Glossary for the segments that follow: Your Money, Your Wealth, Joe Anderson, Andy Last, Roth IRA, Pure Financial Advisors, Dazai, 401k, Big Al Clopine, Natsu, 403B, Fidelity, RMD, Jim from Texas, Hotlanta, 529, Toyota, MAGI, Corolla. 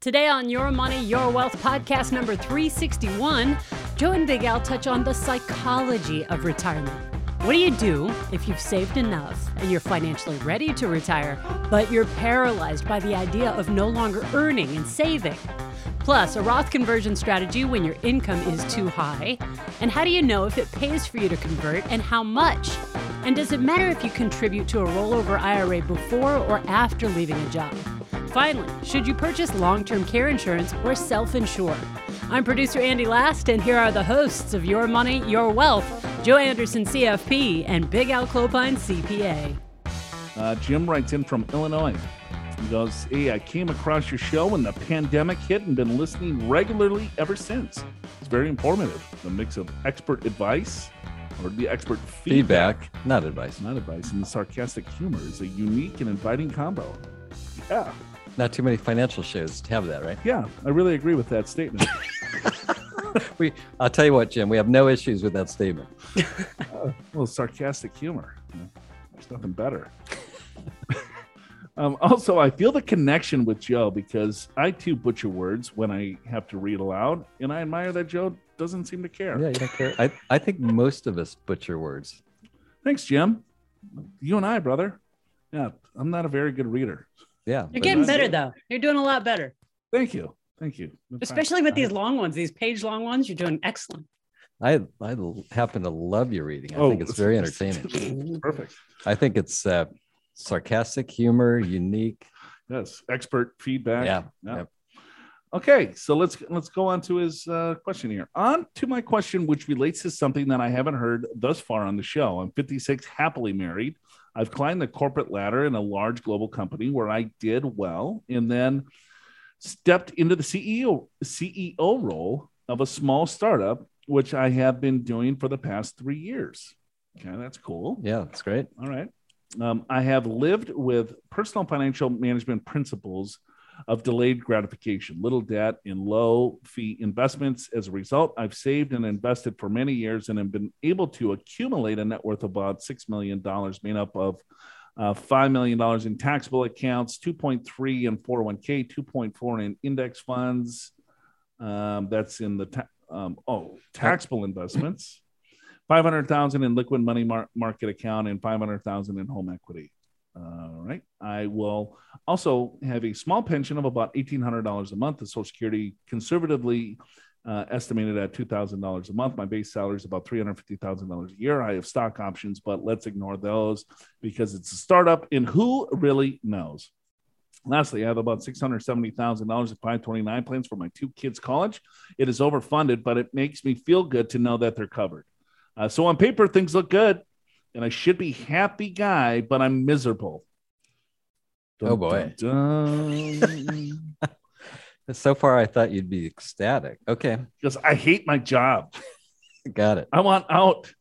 Today on Your Money, Your Wealth podcast number 361, Joe and Big Al touch on the psychology of retirement. What do you do if you've saved enough and you're financially ready to retire, but you're paralyzed by the idea of no longer earning and saving? Plus, a Roth conversion strategy when your income is too high. And how do you know if it pays for you to convert and how much? And does it matter if you contribute to a rollover IRA before or after leaving a job? Finally, should you purchase long-term care insurance or self-insure? I'm producer Andy Last, and here are the hosts of Your Money, Your Wealth, Joe Anderson, CFP, and Big Al Clopine, CPA. Jim writes in from Illinois. He goes, "Hey, I came across your show when the pandemic hit and been listening regularly ever since. It's very informative. The mix of expert advice, or the expert feedback. Not advice, and the sarcastic humor is a unique and inviting combo." Yeah. Not too many financial shows have that, right? Yeah, I really agree with that statement. I'll tell you what, Jim, we have no issues with that statement. Well, sarcastic humor. There's nothing better. Also, I feel the connection with Joe because I too butcher words when I have to read aloud, and I admire that Joe doesn't seem to care. Yeah, you don't care. I think most of us butcher words. Thanks, Jim. You and I, brother. Yeah, I'm not a very good reader. Yeah. You're getting better, though. You're doing a lot better. Thank you. Especially with these long ones, these page-long ones, you're doing excellent. I happen to love your reading. I think it's very entertaining. Perfect. I think it's sarcastic humor, unique. Yes, expert feedback. Yeah. Yep. Okay, so let's go on to his question here. On to my question, which relates to something that I haven't heard thus far on the show. I'm 56, happily married. I've climbed the corporate ladder in a large global company where I did well and then stepped into the CEO role of a small startup, which I have been doing for the past 3 years. Okay, that's cool. Yeah, that's great. All right. I have lived with personal financial management principles of delayed gratification, little debt, and low fee investments. As a result, I've saved and invested for many years and have been able to accumulate a net worth of about $6 million, made up of $5 million in taxable accounts, 2.3 in 401k, 2.4 in index funds. That's in the taxable investments, 500,000 in liquid money market account, and 500,000 in home equity. All right. I will also have a small pension of about $1,800 a month. The Social Security conservatively estimated at $2,000 a month. My base salary is about $350,000 a year. I have stock options, but let's ignore those because it's a startup and who really knows? Lastly, I have about $670,000 in 529 plans for my two kids' college. It is overfunded, but it makes me feel good to know that they're covered. So on paper, things look good. And I should be happy guy, but I'm miserable. Dun, oh, boy. Dun, dun. So far, I thought you'd be ecstatic. Okay. Because I hate my job. Got it. I want out.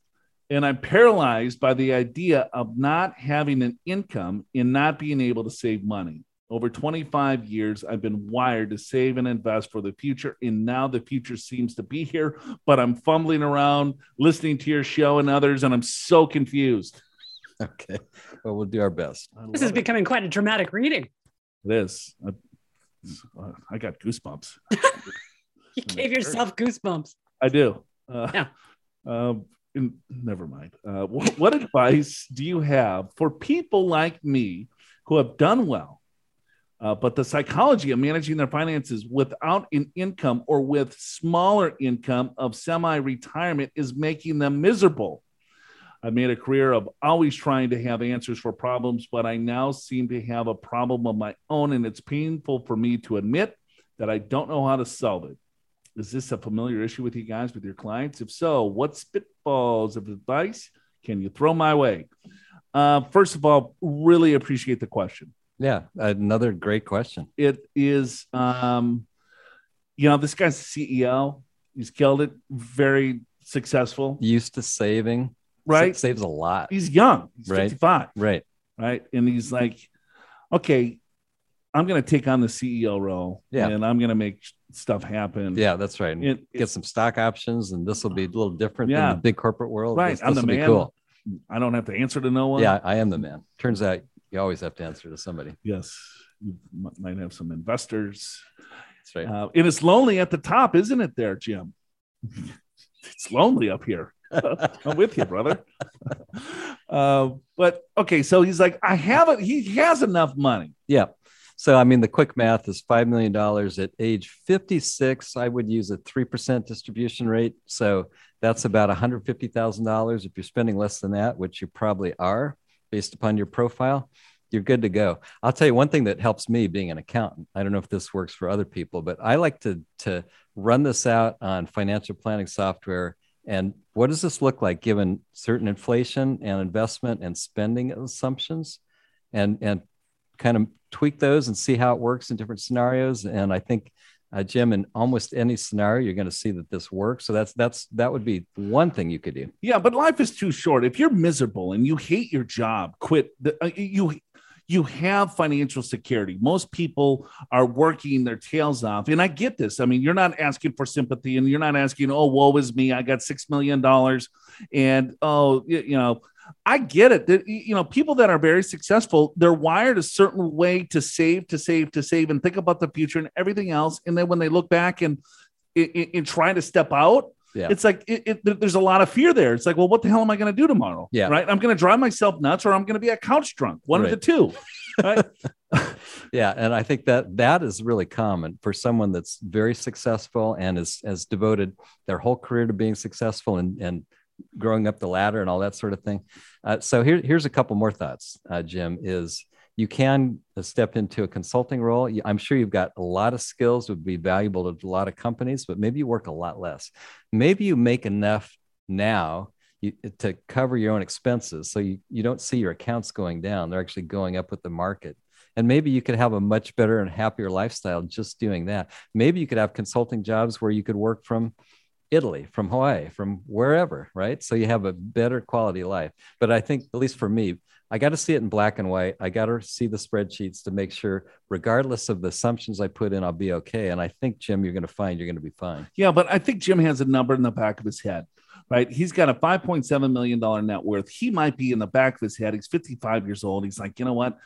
And I'm paralyzed by the idea of not having an income and not being able to save money. Over 25 years, I've been wired to save and invest for the future. And now the future seems to be here, but I'm fumbling around listening to your show and others, and I'm so confused. Okay. Well, we'll do our best. This is becoming quite a dramatic reading. It is. I got goosebumps. You gave yourself goosebumps. I do. Never mind. What advice do you have for people like me who have done well, but the psychology of managing their finances without an income or with smaller income of semi-retirement is making them miserable? I made a career of always trying to have answers for problems, but I now seem to have a problem of my own, and it's painful for me to admit that I don't know how to solve it. Is this a familiar issue with you guys, with your clients? If so, what spitballs of advice can you throw my way? First of all, really appreciate the question. Yeah, another great question. It is, this guy's the CEO. He's killed it. Very successful. Used to saving. Right. Saves a lot. He's young. He's 55. Right. And he's like, okay, I'm going to take on the CEO role. Yeah. And I'm going to make stuff happen. Yeah, that's right. And get some stock options, and this will be a little different than the big corporate world. Right. This, I'm the man. Cool. I don't have to answer to no one. Yeah, I am the man. Turns out, you always have to answer to somebody. Yes. You might have some investors. That's right. And it's lonely at the top, isn't it there, Jim? It's lonely up here. I'm with you, brother. But okay, so he's like, he has enough money. Yeah. So, I mean, the quick math is $5 million at age 56. I would use a 3% distribution rate. So that's about $150,000. If you're spending less than that, which you probably are based upon your profile, you're good to go. I'll tell you one thing that helps me being an accountant. I don't know if this works for other people, but I like to run this out on financial planning software. And what does this look like given certain inflation and investment and spending assumptions, and kind of tweak those and see how it works in different scenarios. And I think, Jim, in almost any scenario, you're going to see that this works. So that would be one thing you could do. Yeah. But life is too short. If you're miserable and you hate your job, quit. You have financial security. Most people are working their tails off. And I get this. I mean, you're not asking for sympathy, and you're not asking, oh, woe is me. I got $6 million. And, oh, you know, I get it. That, you know, people that are very successful, they're wired a certain way to save and think about the future and everything else. And then when they look back and in trying to step out, it's like there's a lot of fear there. It's like, well, what the hell am I going to do tomorrow? Yeah. Right. I'm going to drive myself nuts, or I'm going to be a couch drunk. One of the two. Right? Yeah. And I think that is really common for someone that's very successful and has devoted their whole career to being successful and growing up the ladder and all that sort of thing. So here's a couple more thoughts, Jim, is you can step into a consulting role. I'm sure you've got a lot of skills that would be valuable to a lot of companies, but maybe you work a lot less. Maybe you make enough now to cover your own expenses. So you don't see your accounts going down. They're actually going up with the market. And maybe you could have a much better and happier lifestyle just doing that. Maybe you could have consulting jobs where you could work from Italy, from Hawaii, from wherever, right? So you have a better quality life. But I think, at least for me, I got to see it in black and white. I got to see the spreadsheets to make sure, regardless of the assumptions I put in, I'll be okay. And I think, Jim, you're going to find you're going to be fine. Yeah, but I think Jim has a number in the back of his head, right? He's got a $5.7 million net worth. He might be in the back of his head. He's 55 years old. He's like, you know what?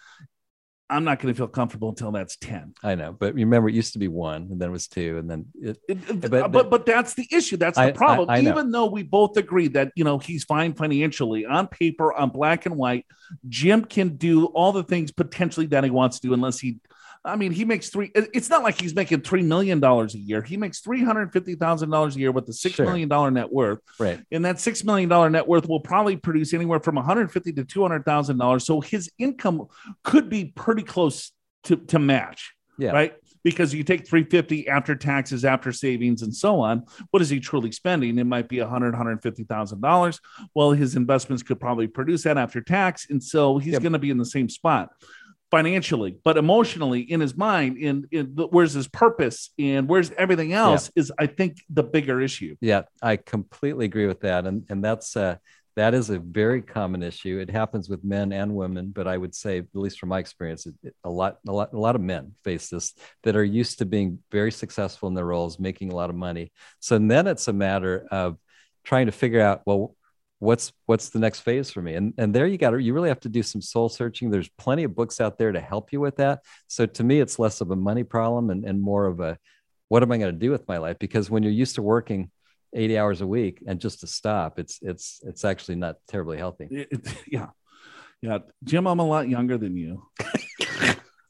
I'm not going to feel comfortable until that's 10. I know, but remember, it used to be 1, and then it was 2, and then but that's the issue. That's the problem. I even know. Though we both agree that, you know, he's fine financially on paper, on black and white, Jim can do all the things potentially that he wants to do, unless he. I mean, he makes it's not like he's making $3 million a year. He makes $350,000 a year with a $6 million net worth. Right. And that $6 million net worth will probably produce anywhere from $150,000 to $200,000. So his income could be pretty close to match. Yeah. Right. Because you take $350,000 after taxes, after savings, and so on. What is he truly spending? It might be $100,000, $150,000. Well, his investments could probably produce that after tax. And so he's going to be in the same spot. Financially, but emotionally, in his mind, in where's his purpose and where's everything else is, I think, the bigger issue. Yeah, I completely agree with that. And that is a very common issue. It happens with men and women, but I would say, at least from my experience, a lot of men face this, that are used to being very successful in their roles, making a lot of money. So then it's a matter of trying to figure out, well, what's the next phase for me? And there you really have to do some soul searching. There's plenty of books out there to help you with that. So to me, it's less of a money problem and more of a, what am I going to do with my life? Because when you're used to working 80 hours a week and just to stop, it's actually not terribly healthy. Yeah. Jim, I'm a lot younger than you.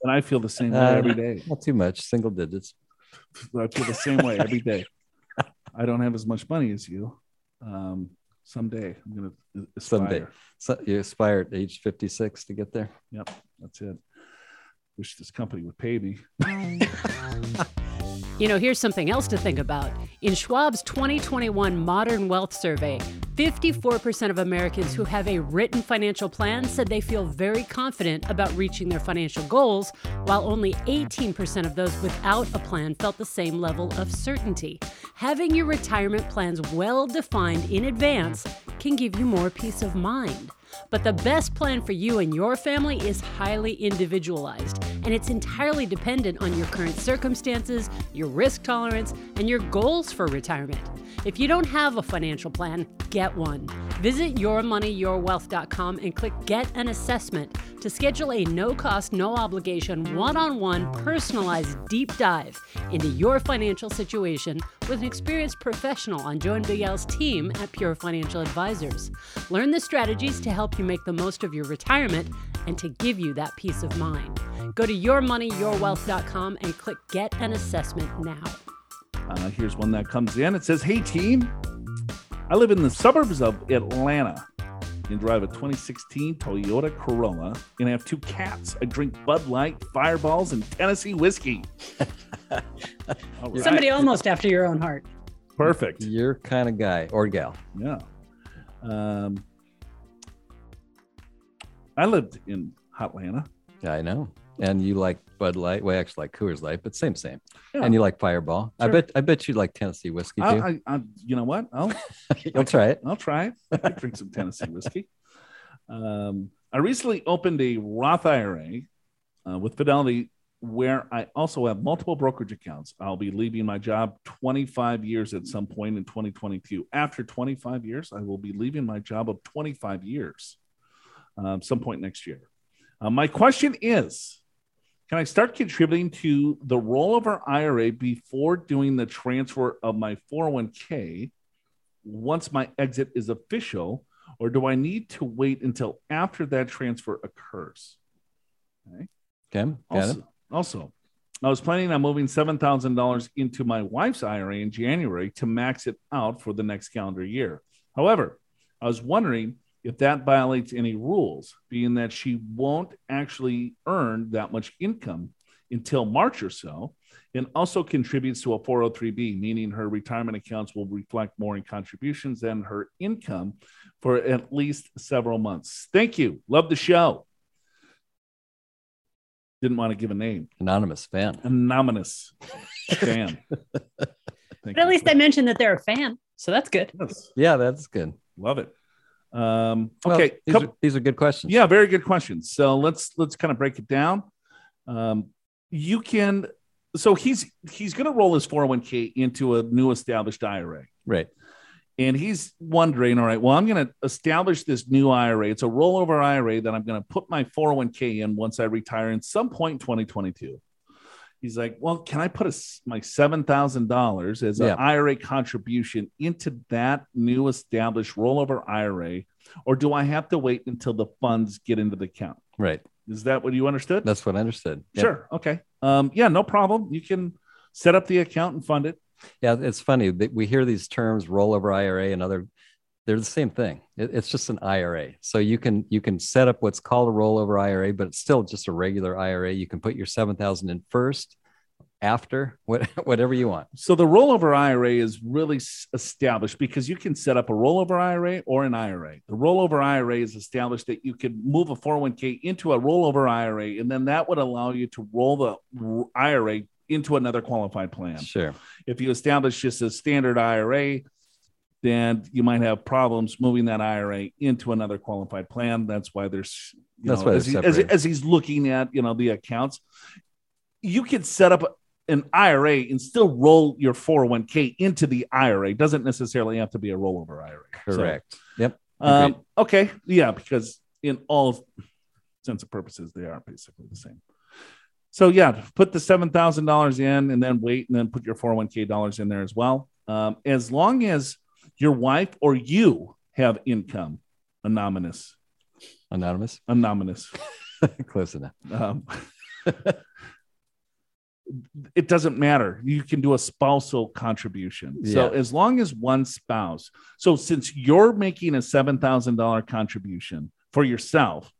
And I feel the same way every day. Not too much, single digits. I feel the same way every day. I don't have as much money as you. Someday I'm going to aspire. Someday. So you aspire at age 56 to get there. Yep. That's it. Wish this company would pay me. You know, here's something else to think about. In Schwab's 2021 Modern Wealth Survey, 54% of Americans who have a written financial plan said they feel very confident about reaching their financial goals, while only 18% of those without a plan felt the same level of certainty. Having your retirement plans well defined in advance can give you more peace of mind. But the best plan for you and your family is highly individualized, and it's entirely dependent on your current circumstances, your risk tolerance, and your goals for retirement. If you don't have a financial plan, get one. Visit yourmoneyyourwealth.com and click Get an Assessment to schedule a no-cost, no-obligation, one-on-one, personalized deep dive into your financial situation with an experienced professional on Joe and Big Al's team at Pure Financial Advisors. Learn the strategies to help you make the most of your retirement and to give you that peace of mind. Go to yourmoneyyourwealth.com and click Get an Assessment now. Here's one that comes in. It says, "Hey team, I live in the suburbs of Atlanta and drive a 2016 Toyota Corolla and I have two cats. I drink Bud Light, Fireballs, and Tennessee whiskey." Right. Somebody almost after your own heart. Perfect. Your kind of guy or gal. Yeah. I lived in Hotlanta. Yeah, I know. And you like Bud Light. Well, I actually like Coors Light, but same. Yeah. And you like Fireball. Sure. I bet you like Tennessee whiskey too. I you know what? I'll try it. I'll try it. I could drink some Tennessee whiskey. I recently opened a Roth IRA with Fidelity, where I also have multiple brokerage accounts. I'll be leaving my job 25 years at some point in 2022. After 25 years, I will be leaving my job of 25 years some point next year. My question is, can I start contributing to the rollover IRA before doing the transfer of my 401k once my exit is official, or do I need to wait until after that transfer occurs? Okay. Ken, also, I was planning on moving $7,000 into my wife's IRA in January to max it out for the next calendar year. However, I was wondering if that violates any rules, being that she won't actually earn that much income until March or so, and also contributes to a 403B, meaning her retirement accounts will reflect more in contributions than her income for at least several months. Thank you. Love the show. Didn't want to give a name. Anonymous fan. But at least I mentioned that they're a fan, so that's good. Yes. Yeah, that's good. Love it. Okay. Well, these are good questions. Yeah, very good questions. So let's kind of break it down. So he's going to roll his 401k into a new established IRA. Right. And he's wondering, all right, well, I'm going to establish this new IRA. It's a rollover IRA that I'm going to put my 401k in once I retire in some point in 2022. He's like, well, can I put my $7,000 as an IRA contribution into that new established rollover IRA, or do I have to wait until the funds get into the account? Right. Is that what you understood? That's what I understood. Yep. Sure. Okay. Yeah, no problem. You can set up the account and fund it. Yeah, it's funny that we hear these terms, rollover IRA and other. They're the same thing. It's just an IRA. So you can set up what's called a rollover IRA, but it's still just a regular IRA. You can put your $7,000 in first, after, whatever you want. So the rollover IRA is really established because you can set up a rollover IRA or an IRA. The rollover IRA is established that you could move a 401k into a rollover IRA, and then that would allow you to roll the IRA into another qualified plan. Sure. If you establish just a standard IRA, then you might have problems moving that IRA into another qualified plan. That's why there's, as he's looking at, the accounts, you could set up an IRA and still roll your 401k into the IRA. It doesn't necessarily have to be a rollover IRA. Correct. So, yep. Okay. Yeah. Because in all sense of purposes, they are basically the same. So yeah, put the $7,000 in and then wait, and then put your 401k dollars in there as well. As long as your wife or you have income. Anonymous. Close enough. It doesn't matter. You can do a spousal contribution. Yeah. So as long as one spouse. So since you're making a $7,000 contribution for yourself,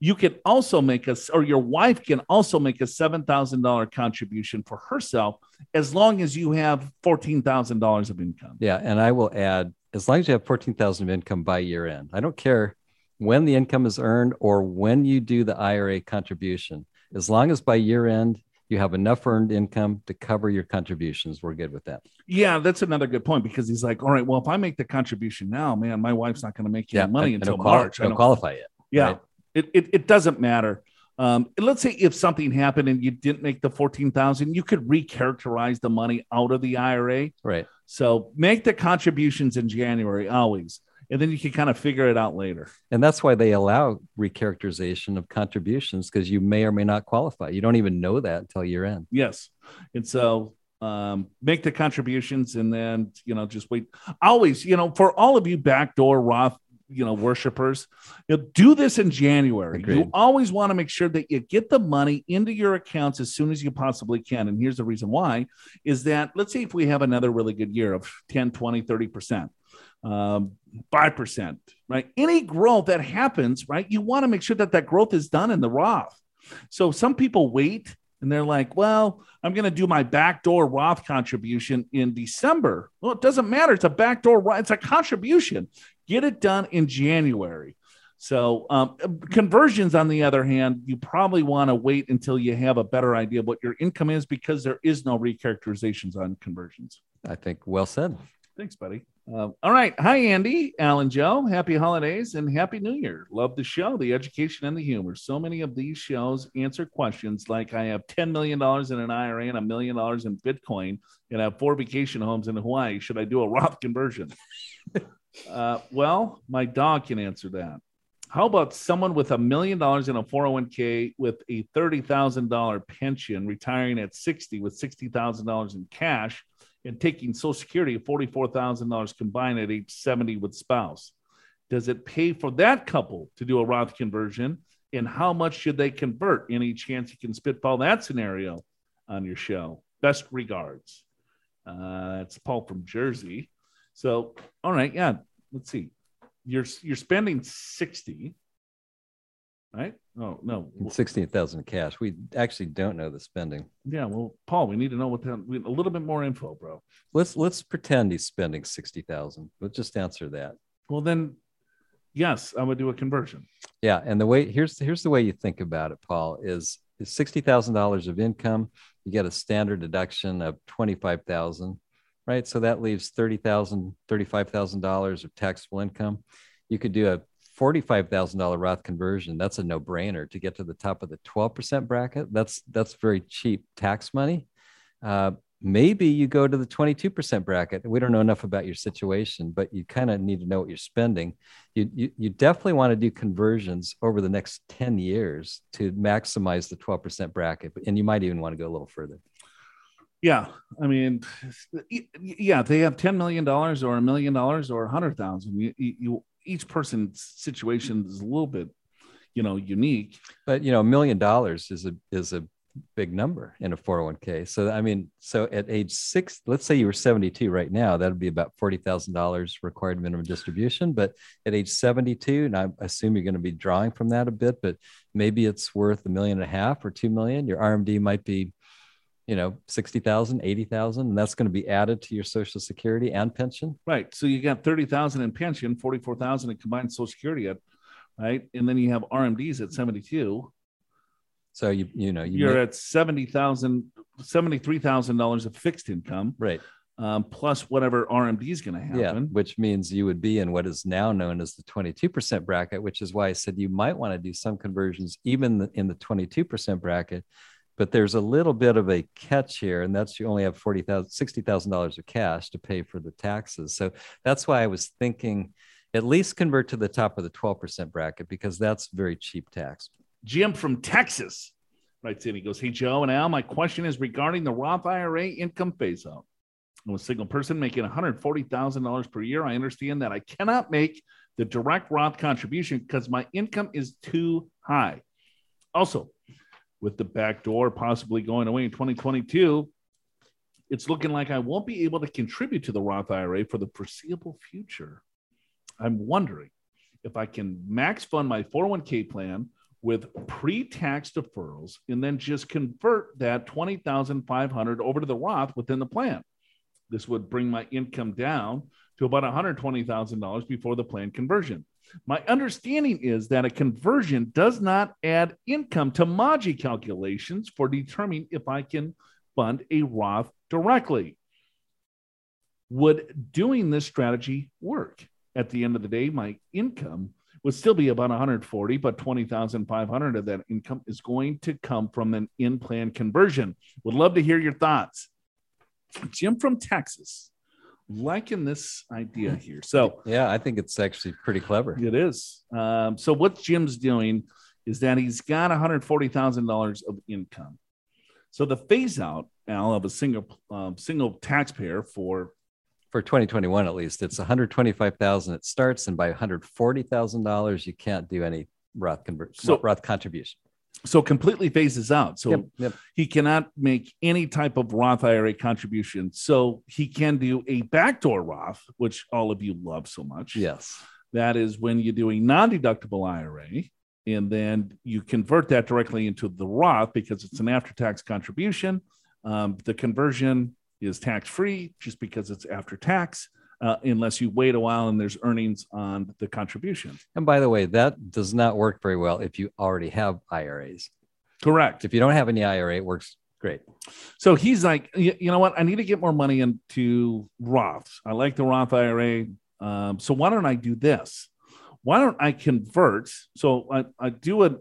you can also make or your wife can also make a $7,000 contribution for herself, as long as you have $14,000 of income. Yeah. And I will add, as long as you have $14,000 of income by year end, I don't care when the income is earned or when you do the IRA contribution, as long as by year end, you have enough earned income to cover your contributions. We're good with that. Yeah. That's another good point, because he's like, all right, well, if I make the contribution now, man, my wife's not going to make any money until March. I don't qualify yet. Yeah. Right? It doesn't matter. Let's say if something happened and you didn't make the $14,000, you could recharacterize the money out of the IRA. Right. So make the contributions in January always, and then you can kind of figure it out later. And that's why they allow recharacterization of contributions, because you may or may not qualify. You don't even know that until year end. Yes. And so make the contributions, and then, just wait. Always, for all of you backdoor Roth, worshipers, do this in January. Agreed. You always want to make sure that you get the money into your accounts as soon as you possibly can. And here's the reason why is that, let's say if we have another really good year of 10, 20, 30%, 5%, right? Any growth that happens, right? You want to make sure that that growth is done in the Roth. So some people wait and they're like, well, I'm going to do my backdoor Roth contribution in December. Well, it doesn't matter. It's a backdoor Roth. It's a contribution. Get it done in January. So conversions, on the other hand, you probably want to wait until you have a better idea of what your income is, because there is no recharacterizations on conversions. I think well said. Thanks, buddy. All right. Hi, Andy, Al, and Joe. Happy holidays and happy new year. Love the show, the education and the humor. So many of these shows answer questions like, I have $10 million in an IRA and $1 million in Bitcoin, and I have 4 vacation homes in Hawaii. Should I do a Roth conversion? Well, my dog can answer that. How about someone with $1 million in a 401k with a $30,000 pension, retiring at 60 with $60,000 in cash, and taking Social Security at $44,000 combined at age 70 with spouse? Does it pay for that couple to do a Roth conversion? And how much should they convert? Any chance you can spitball that scenario on your show? Best regards. That's Paul from Jersey. So, all right, yeah, let's see. You're spending 60, right? Oh, no. 16,000 cash. We actually don't know the spending. Yeah, well, Paul, we need to know what that, a little bit more info, bro. Let's pretend he's spending 60,000. Let's just answer that. Well, then, yes, I would do a conversion. Yeah, and the way, here's the way you think about it, Paul, is $60,000 of income. You get a standard deduction of $25,000, right? So that leaves $30,000, $35,000 of taxable income. You could do a $45,000 Roth conversion. That's a no-brainer to get to the top of the 12% bracket. That's very cheap tax money. Maybe you go to the 22% bracket. We don't know enough about your situation, but you kind of need to know what you're spending. You definitely want to do conversions over the next 10 years to maximize the 12% bracket, and you might even want to go a little further. Yeah. I mean, yeah, they have $10 million or $1 million or 100,000. Each person's situation is a little bit, unique, but $1 million is a big number in a 401k. So, I mean, so at age 6, let's say you were 72 right now, that'd be about $40,000 required minimum distribution. But at age 72, and I assume you're going to be drawing from that a bit, but maybe it's worth $1.5 million or $2 million. Your RMD might be, 60,000, 80,000, and that's going to be added to your Social Security and pension. Right. So you got 30,000 in pension, 44,000 in combined Social Security, right? And then you have RMDs at 72. So you're at $73,000 of fixed income, right? Plus whatever RMD is going to happen, yeah, which means you would be in what is now known as the 22% bracket, which is why I said you might want to do some conversions even in the 22% bracket. But there's a little bit of a catch here, and that's you only have $60,000 of cash to pay for the taxes. So that's why I was thinking at least convert to the top of the 12% bracket, because that's very cheap tax. Jim from Texas writes in. He goes, hey, Joe and Al, my question is regarding the Roth IRA income phase-out. I'm a single person making $140,000 per year. I understand that I cannot make the direct Roth contribution because my income is too high. Also, with the back door possibly going away in 2022, it's looking like I won't be able to contribute to the Roth IRA for the foreseeable future. I'm wondering if I can max fund my 401k plan with pre-tax deferrals and then just convert that $20,500 over to the Roth within the plan. This would bring my income down to about $120,000 before the plan conversion. My understanding is that a conversion does not add income to MAGI calculations for determining if I can fund a Roth directly. Would doing this strategy work? At the end of the day, my income would still be about 140, but 20,500 of that income is going to come from an in-plan conversion. Would love to hear your thoughts. Jim from Texas, liking this idea here. So yeah, I think it's actually pretty clever. It is. So what Jim's doing is that he's got $140,000 of income. So the phase out, Al, of a single taxpayer for 2021, at least, it's $125,000 it starts, and by $140,000 you can't do any Roth contribution. So completely phases out. So he cannot make any type of Roth IRA contribution. So he can do a backdoor Roth, which all of you love so much. Yes, that is when you do a non-deductible IRA, and then you convert that directly into the Roth because it's an after-tax contribution. The conversion is tax-free just because it's after tax, unless you wait a while and there's earnings on the contribution. And by the way, that does not work very well if you already have IRAs. Correct. If you don't have any IRA, it works great. So he's like, you know what? I need to get more money into Roths. I like the Roth IRA. So why don't I do this? Why don't I convert? So I do a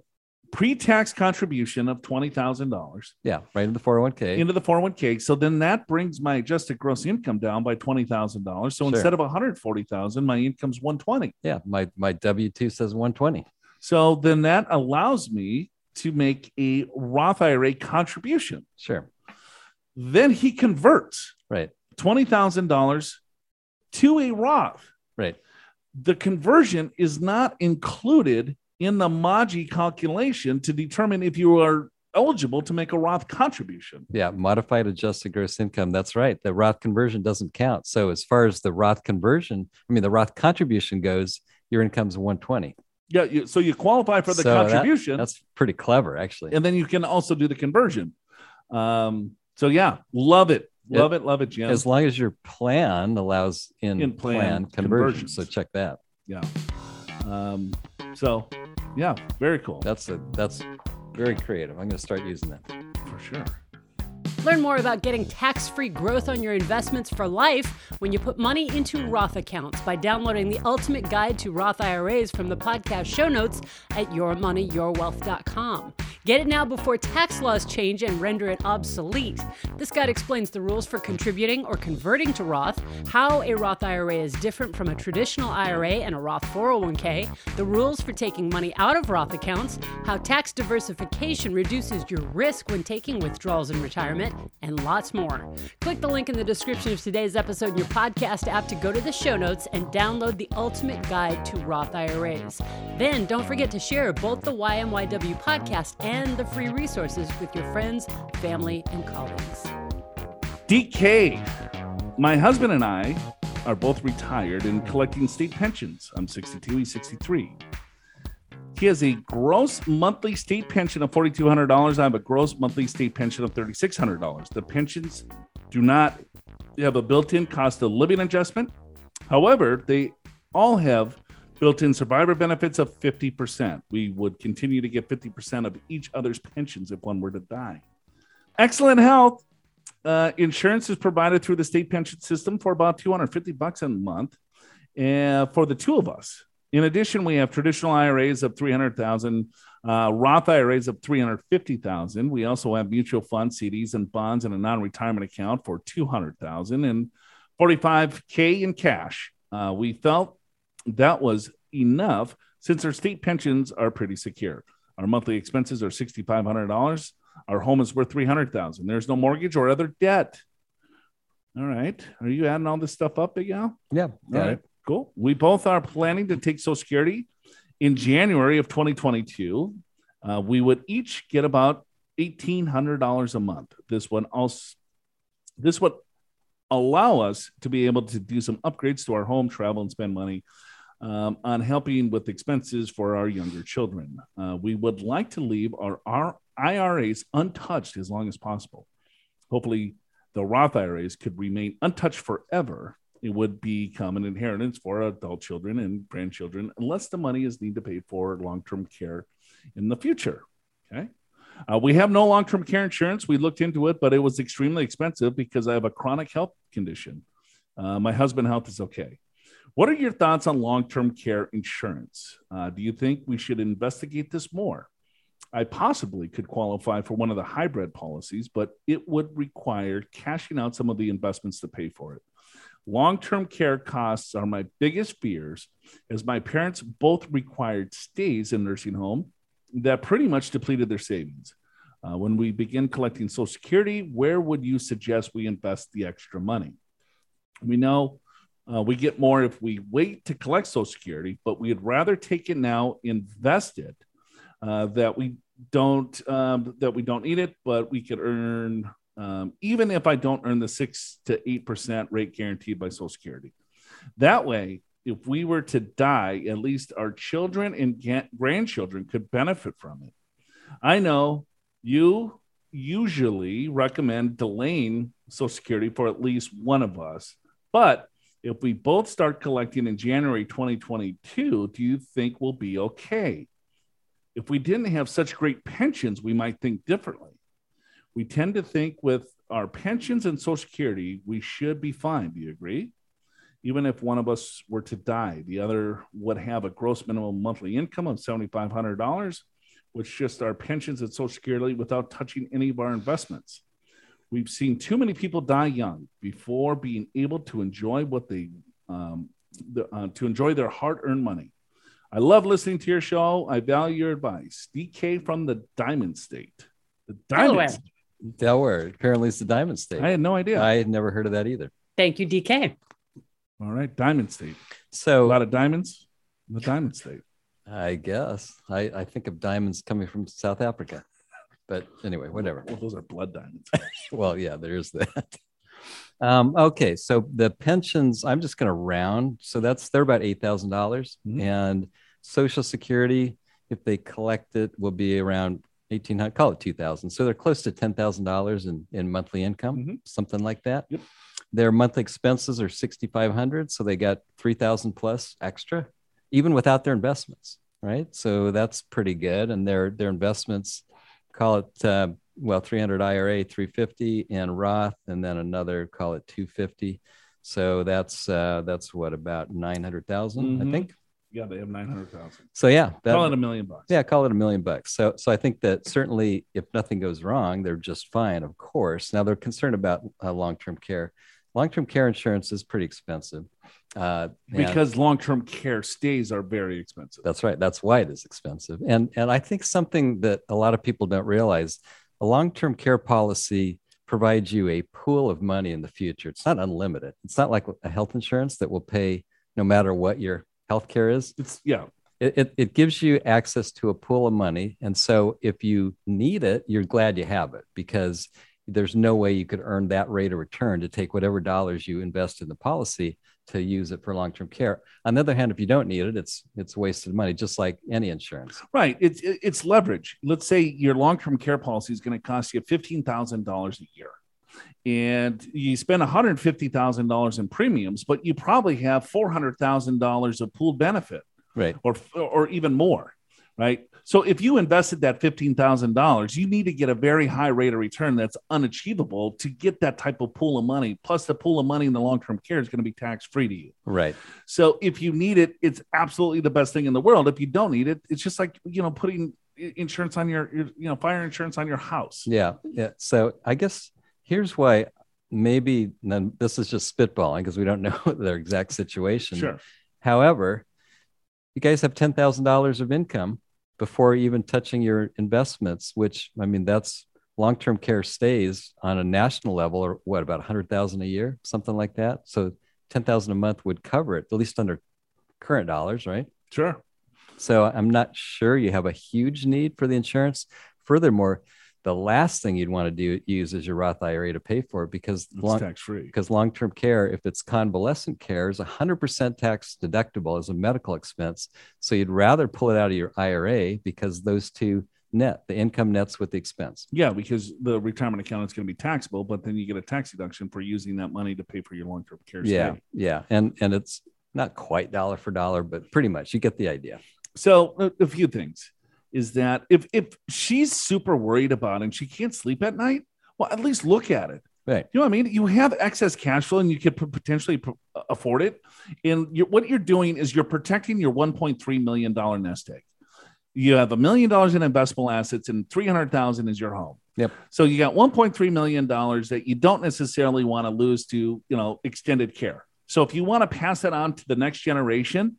pre-tax contribution of $20,000. Yeah, right into the 401k. Into the 401k. So then that brings my adjusted gross income down by $20,000. So instead of $140,000, my income's $120,000. Yeah, my W-2 says $120,000. So then that allows me to make a Roth IRA contribution. Sure. Then he converts $20,000 to a Roth. Right. The conversion is not included in the MAGI calculation to determine if you are eligible to make a Roth contribution. Yeah, modified adjusted gross income. That's right. The Roth conversion doesn't count. So as far as the Roth conversion, I mean, the Roth contribution goes, your income's $120,000. Yeah, so you qualify for the contribution. That's pretty clever, actually. And then you can also do the conversion. So yeah, love it. Love it, Jim. As long as your plan allows in-plan conversion. So check that. Yeah. So yeah, very cool. That's very creative. I'm going to start using that. For sure. Learn more about getting tax-free growth on your investments for life when you put money into Roth accounts by downloading the Ultimate Guide to Roth IRAs from the podcast show notes at yourmoneyyourwealth.com. Get it now before tax laws change and render it obsolete. This guide explains the rules for contributing or converting to Roth, how a Roth IRA is different from a traditional IRA and a Roth 401k, the rules for taking money out of Roth accounts, how tax diversification reduces your risk when taking withdrawals in retirement, and lots more. Click the link in the description of today's episode in your podcast app to go to the show notes and download the Ultimate Guide to Roth IRAs. Then don't forget to share both the YMYW podcast and the free resources with your friends, family, and colleagues. DK, my husband and I are both retired and collecting state pensions. I'm 62, he's 63. He has a gross monthly state pension of $4,200. I have a gross monthly state pension of $3,600. The pensions do not have a built-in cost of living adjustment. However, they all have built-in survivor benefits of 50%. We would continue to get 50% of each other's pensions if one were to die. Excellent health. Insurance is provided through the state pension system for about $250 a month for the two of us. In addition, we have traditional IRAs of $300,000, Roth IRAs of $350,000. We also have mutual funds, CDs, and bonds in a non-retirement account for $200,000 and $45,000 in cash. We felt that was enough since our state pensions are pretty secure. Our monthly expenses are $6,500. Our home is worth $300,000. There's no mortgage or other debt. All right. Are you adding all this stuff up, Big Al? Yeah. All right. Cool. We both are planning to take Social Security in January of 2022. We would each get about $1,800 a month. This would allow us to be able to do some upgrades to our home, travel, and spend money on helping with expenses for our younger children. We would like to leave our IRAs untouched as long as possible. Hopefully, the Roth IRAs could remain untouched forever. It would become an inheritance for adult children and grandchildren unless the money is needed to pay for long-term care in the future. Okay. We have no long-term care insurance. We looked into it, but it was extremely expensive because I have a chronic health condition. My husband's health is okay. What are your thoughts on long-term care insurance? Do you think we should investigate this more? I possibly could qualify for one of the hybrid policies, but it would require cashing out some of the investments to pay for it. Long-term care costs are my biggest fears, as my parents both required stays in nursing home that pretty much depleted their savings. When we begin collecting Social Security, where would you suggest we invest the extra money? We know we get more if we wait to collect Social Security, but we'd rather take it now, invest it, that we don't need it, but we could earn, even if I don't earn the 6 to 8% rate guaranteed by Social Security. That way, if we were to die, at least our children and grandchildren could benefit from it. I know you usually recommend delaying Social Security for at least one of us, but if we both start collecting in January 2022, do you think we'll be okay? If we didn't have such great pensions, we might think differently. We tend to think with our pensions and Social Security, we should be fine. Do you agree? Even if one of us were to die, the other would have a gross minimum monthly income of $7,500, which just our pensions and Social Security without touching any of our investments. We've seen too many people die young before being able to enjoy what they to enjoy their hard-earned money. I love listening to your show. I value your advice. DK from the Diamond State. The Diamond State. Delaware. Apparently it's the Diamond State. I had no idea. I had never heard of that either. Thank you, DK. All right. Diamond State. So a lot of diamonds in the Diamond State. I guess. I think of diamonds coming from South Africa. But anyway, whatever. Well, those are blood diamonds. Well, yeah, there's that. Okay. So the pensions, I'm just going to round. So they're about $8,000 mm-hmm. and Social Security, if they collect it, will be around 1,800, call it 2,000. So they're close to $10,000 in monthly income, mm-hmm. something like that. Yep. Their monthly expenses are 6,500. So they got 3,000 plus extra, even without their investments. Right. So that's pretty good. And their investments, call it, 300 IRA, 350 and Roth, and then another, call it 250. So that's what, about 900,000, mm-hmm. I think. Yeah, they have 900,000. So yeah, call it $1 million. Yeah, call it $1 million. So I think that certainly, if nothing goes wrong, they're just fine. Of course, now they're concerned about long-term care. Long-term care insurance is pretty expensive because long-term care stays are very expensive. That's right. That's why it is expensive. And I think something that a lot of people don't realize. A long-term care policy provides you a pool of money in the future. It's not unlimited. It's not like a health insurance that will pay no matter what your health care is. It gives you access to a pool of money. And so if you need it, you're glad you have it because there's no way you could earn that rate of return to take whatever dollars you invest in the policy to use it for long-term care. On the other hand, if you don't need it, it's wasted money, just like any insurance. Right. It's leverage. Let's say your long-term care policy is going to cost you $15,000 a year and you spend $150,000 in premiums, but you probably have $400,000 of pooled benefit. Right. Or even more. Right. So if you invested that $15,000, you need to get a very high rate of return that's unachievable to get that type of pool of money. Plus, the pool of money in the long-term care is going to be tax-free to you. Right. So if you need it, it's absolutely the best thing in the world. If you don't need it, it's just like, putting insurance on your fire insurance on your house. Yeah. Yeah. So I guess here's why maybe this is just spitballing because we don't know their exact situation. Sure. However, you guys have $10,000 of income before even touching your investments, which, I mean, that's long-term care stays on a national level or what, about $100,000 a year, something like that. So $10,000 a month would cover it, at least under current dollars, right? Sure. So I'm not sure you have a huge need for the insurance. Furthermore, the last thing you'd want to use is your Roth IRA to pay for it because long-term care, if it's convalescent care, is 100% tax deductible as a medical expense. So you'd rather pull it out of your IRA because those two net, the income nets with the expense. Yeah, because the retirement account is going to be taxable, but then you get a tax deduction for using that money to pay for your long-term care. Yeah, stay. Yeah. And it's not quite dollar for dollar, but pretty much you get the idea. So a few things. Is that if she's super worried about it and she can't sleep at night, well, at least look at it. Right. You know what I mean? You have excess cash flow and you could potentially afford it. And what you're doing is you're protecting your $1.3 million nest egg. You have $1 million in investable assets and $300,000 is your home. Yep. So you got $1.3 million that you don't necessarily want to lose to, you know, extended care. So if you want to pass that on to the next generation,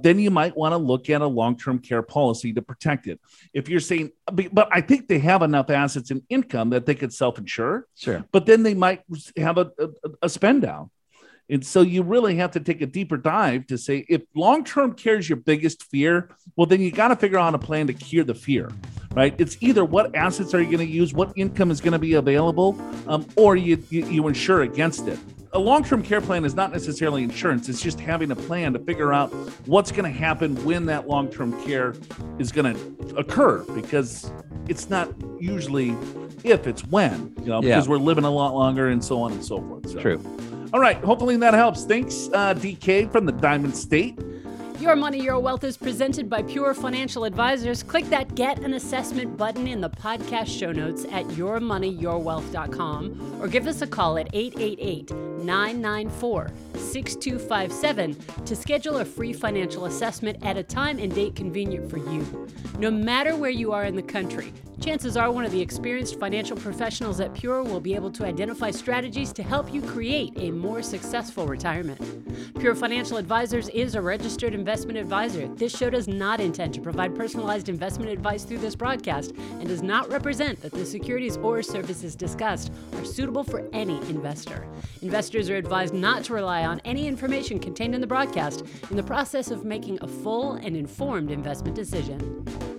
then you might want to look at a long-term care policy to protect it. If you're saying, but I think they have enough assets and income that they could self-insure. Sure. But then they might have a spend down. And so you really have to take a deeper dive to say, if long-term care is your biggest fear, well, then you got to figure out a plan to cure the fear, right? It's either what assets are you going to use, what income is going to be available, or you insure against it. A long-term care plan is not necessarily insurance. It's just having a plan to figure out what's going to happen when that long-term care is going to occur, because it's not usually if, it's when, you know, because we're living a lot longer and so on and so forth. So. True. All right. Hopefully that helps. Thanks, DK from the Diamond State. Your Money, Your Wealth is presented by Pure Financial Advisors. Click that Get an Assessment button in the podcast show notes at yourmoneyyourwealth.com or give us a call at 888-994-6257 to schedule a free financial assessment at a time and date convenient for you. No matter where you are in the country, chances are one of the experienced financial professionals at Pure will be able to identify strategies to help you create a more successful retirement. Pure Financial Advisors is a registered investment advisor. This show does not intend to provide personalized investment advice through this broadcast and does not represent that the securities or services discussed are suitable for any investor. Investors are advised not to rely on any information contained in the broadcast in the process of making a full and informed investment decision.